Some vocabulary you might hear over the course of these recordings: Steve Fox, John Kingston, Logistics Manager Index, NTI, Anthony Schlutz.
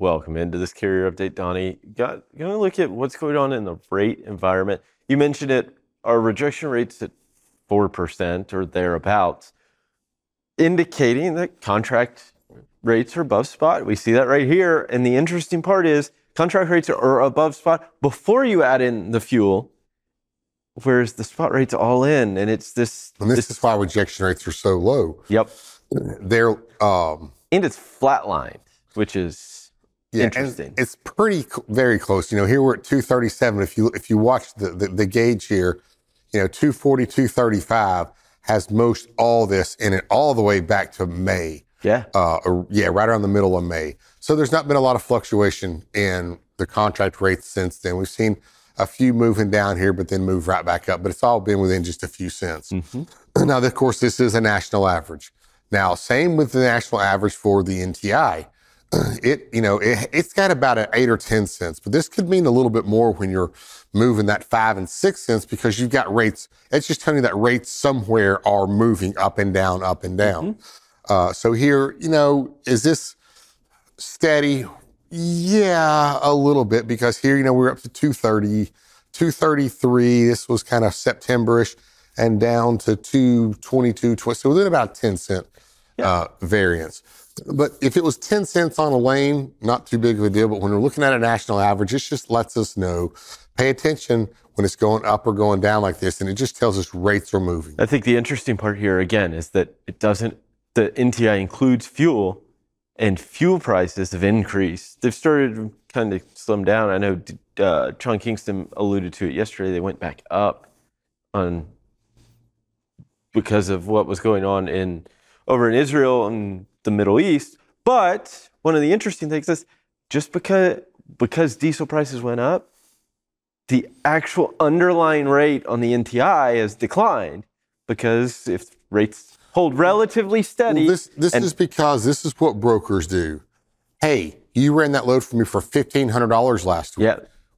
Welcome into this carrier update, Donnie. Going to look at what's going on in the rate environment. You mentioned it, our rejection rates at 4% or thereabouts, indicating that contract rates are above spot. We see that right here. And the interesting part is contract rates are above spot before you add in the fuel, whereas the spot rate's all in. And it's this. And this is why rejection rates are so low. Yep. They're and it's flatlined, which is interesting. It's pretty very close. You know, here we're at 237. If you watch the gauge here, you know, 240, 235 has most all this in it all the way back to May. Yeah. Right around the middle of May. So there's not been a lot of fluctuation in the contract rates since then. We've seen a few moving down here, but then move right back up. But it's all been within just a few cents. Mm-hmm. Now, of course, this is a national average. Now, same with the national average for the NTI. It's got about an 8 or 10 cents, but this could mean a little bit more when you're moving that 5 and 6 cents because you've got rates. It's just telling you that rates somewhere are moving up and down, up and down. Mm-hmm. So here, you know, is this steady? Yeah, a little bit, because here, you know, we're up to 230, 233. This was kind of September-ish and down to 222, so within about 10 cent variance. But if it was 10 cents on a lane, not too big of a deal. But when we're looking at a national average, it just lets us know, pay attention when it's going up or going down like this. And it just tells us rates are moving. I think the interesting part here, again, is that it doesn't, the NTI includes fuel, and fuel prices have increased. They've started kind of slim down. I know John Kingston alluded to it yesterday. They went back up on because of what was going on over in Israel and the Middle East. But one of the interesting things is just because diesel prices went up, the actual underlying rate on the NTI has declined, because if rates hold relatively steady. Well, this is because this is what brokers do. Hey, you ran that load for me for $1,500 last week. Yeah.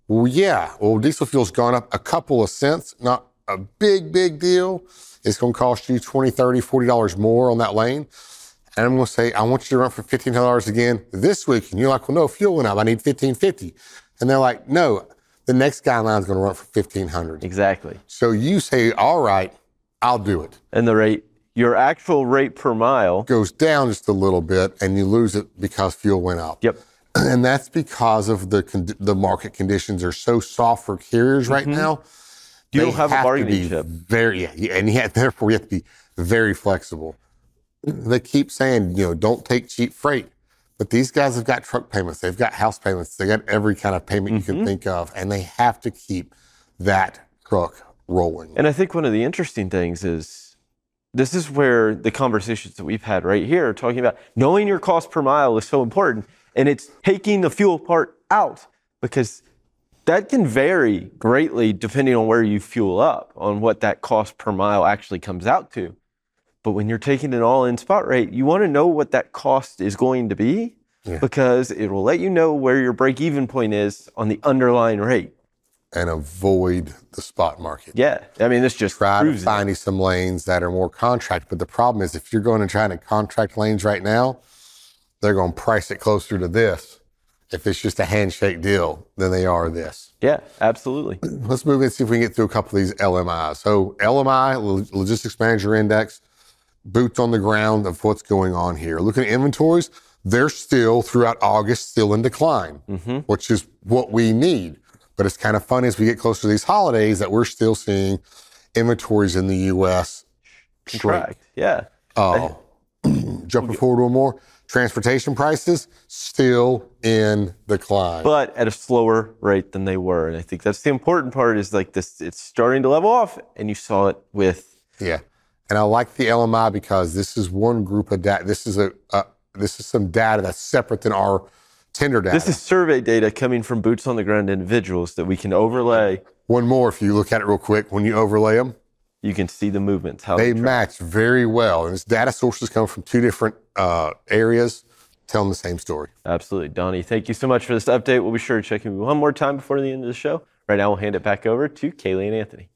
Well, yeah. Well, diesel fuel's gone up a couple of cents, not a big deal. It's going to cost you $20, $30, $40 more on that lane. And I'm going to say, I want you to run for $1,500 again this week. And you're like, well, no, fuel went up. I need $1,550. And they're like, no, the next guideline is going to run for $1,500. Exactly. So you say, all right, I'll do it. And the rate, your actual rate per mile goes down just a little bit, and you lose it because fuel went up. Yep. And that's because of the market conditions are so soft for carriers right now. You'll have a bargaining chip. Therefore you have to be very flexible. They keep saying, you know, don't take cheap freight. But these guys have got truck payments. They've got house payments. They got every kind of payment you can think of. And they have to keep that truck rolling. And I think one of the interesting things is this is where the conversations that we've had right here are talking about knowing your cost per mile is so important. And it's taking the fuel part out, because that can vary greatly depending on where you fuel up, on what that cost per mile actually comes out to. But when you're taking an all-in spot rate, you want to know what that cost is going to be, because it will let you know where your break-even point is on the underlying rate. And avoid the spot market. Yeah, I mean, this just try to find some lanes that are more contract. But the problem is, if you're going and trying to contract lanes right now, they're going to price it closer to this. If it's just a handshake deal, then they are this. Yeah, absolutely. Let's move in and see if we can get through a couple of these LMIs. So LMI, Logistics Manager Index, boots on the ground of what's going on here. Looking at inventories, they're still, throughout August, still in decline, which is what we need. But it's kind of funny as we get closer to these holidays that we're still seeing inventories in the U.S. shrink. Yeah. Jumping forward a little more, transportation prices still in decline. But at a slower rate than they were. And I think that's the important part is like this, it's starting to level off, and you saw it with... Yeah. And I like the LMI because this is one group of data. This is some data that's separate than our tender data. This is survey data coming from boots on the ground individuals that we can overlay. One more, if you look at it real quick, when you overlay them, you can see the movements. How they match very well. And this data sources come from two different areas telling the same story. Absolutely, Donnie. Thank you so much for this update. We'll be sure to check in one more time before the end of the show. Right now, we'll hand it back over to Kaylee and Anthony.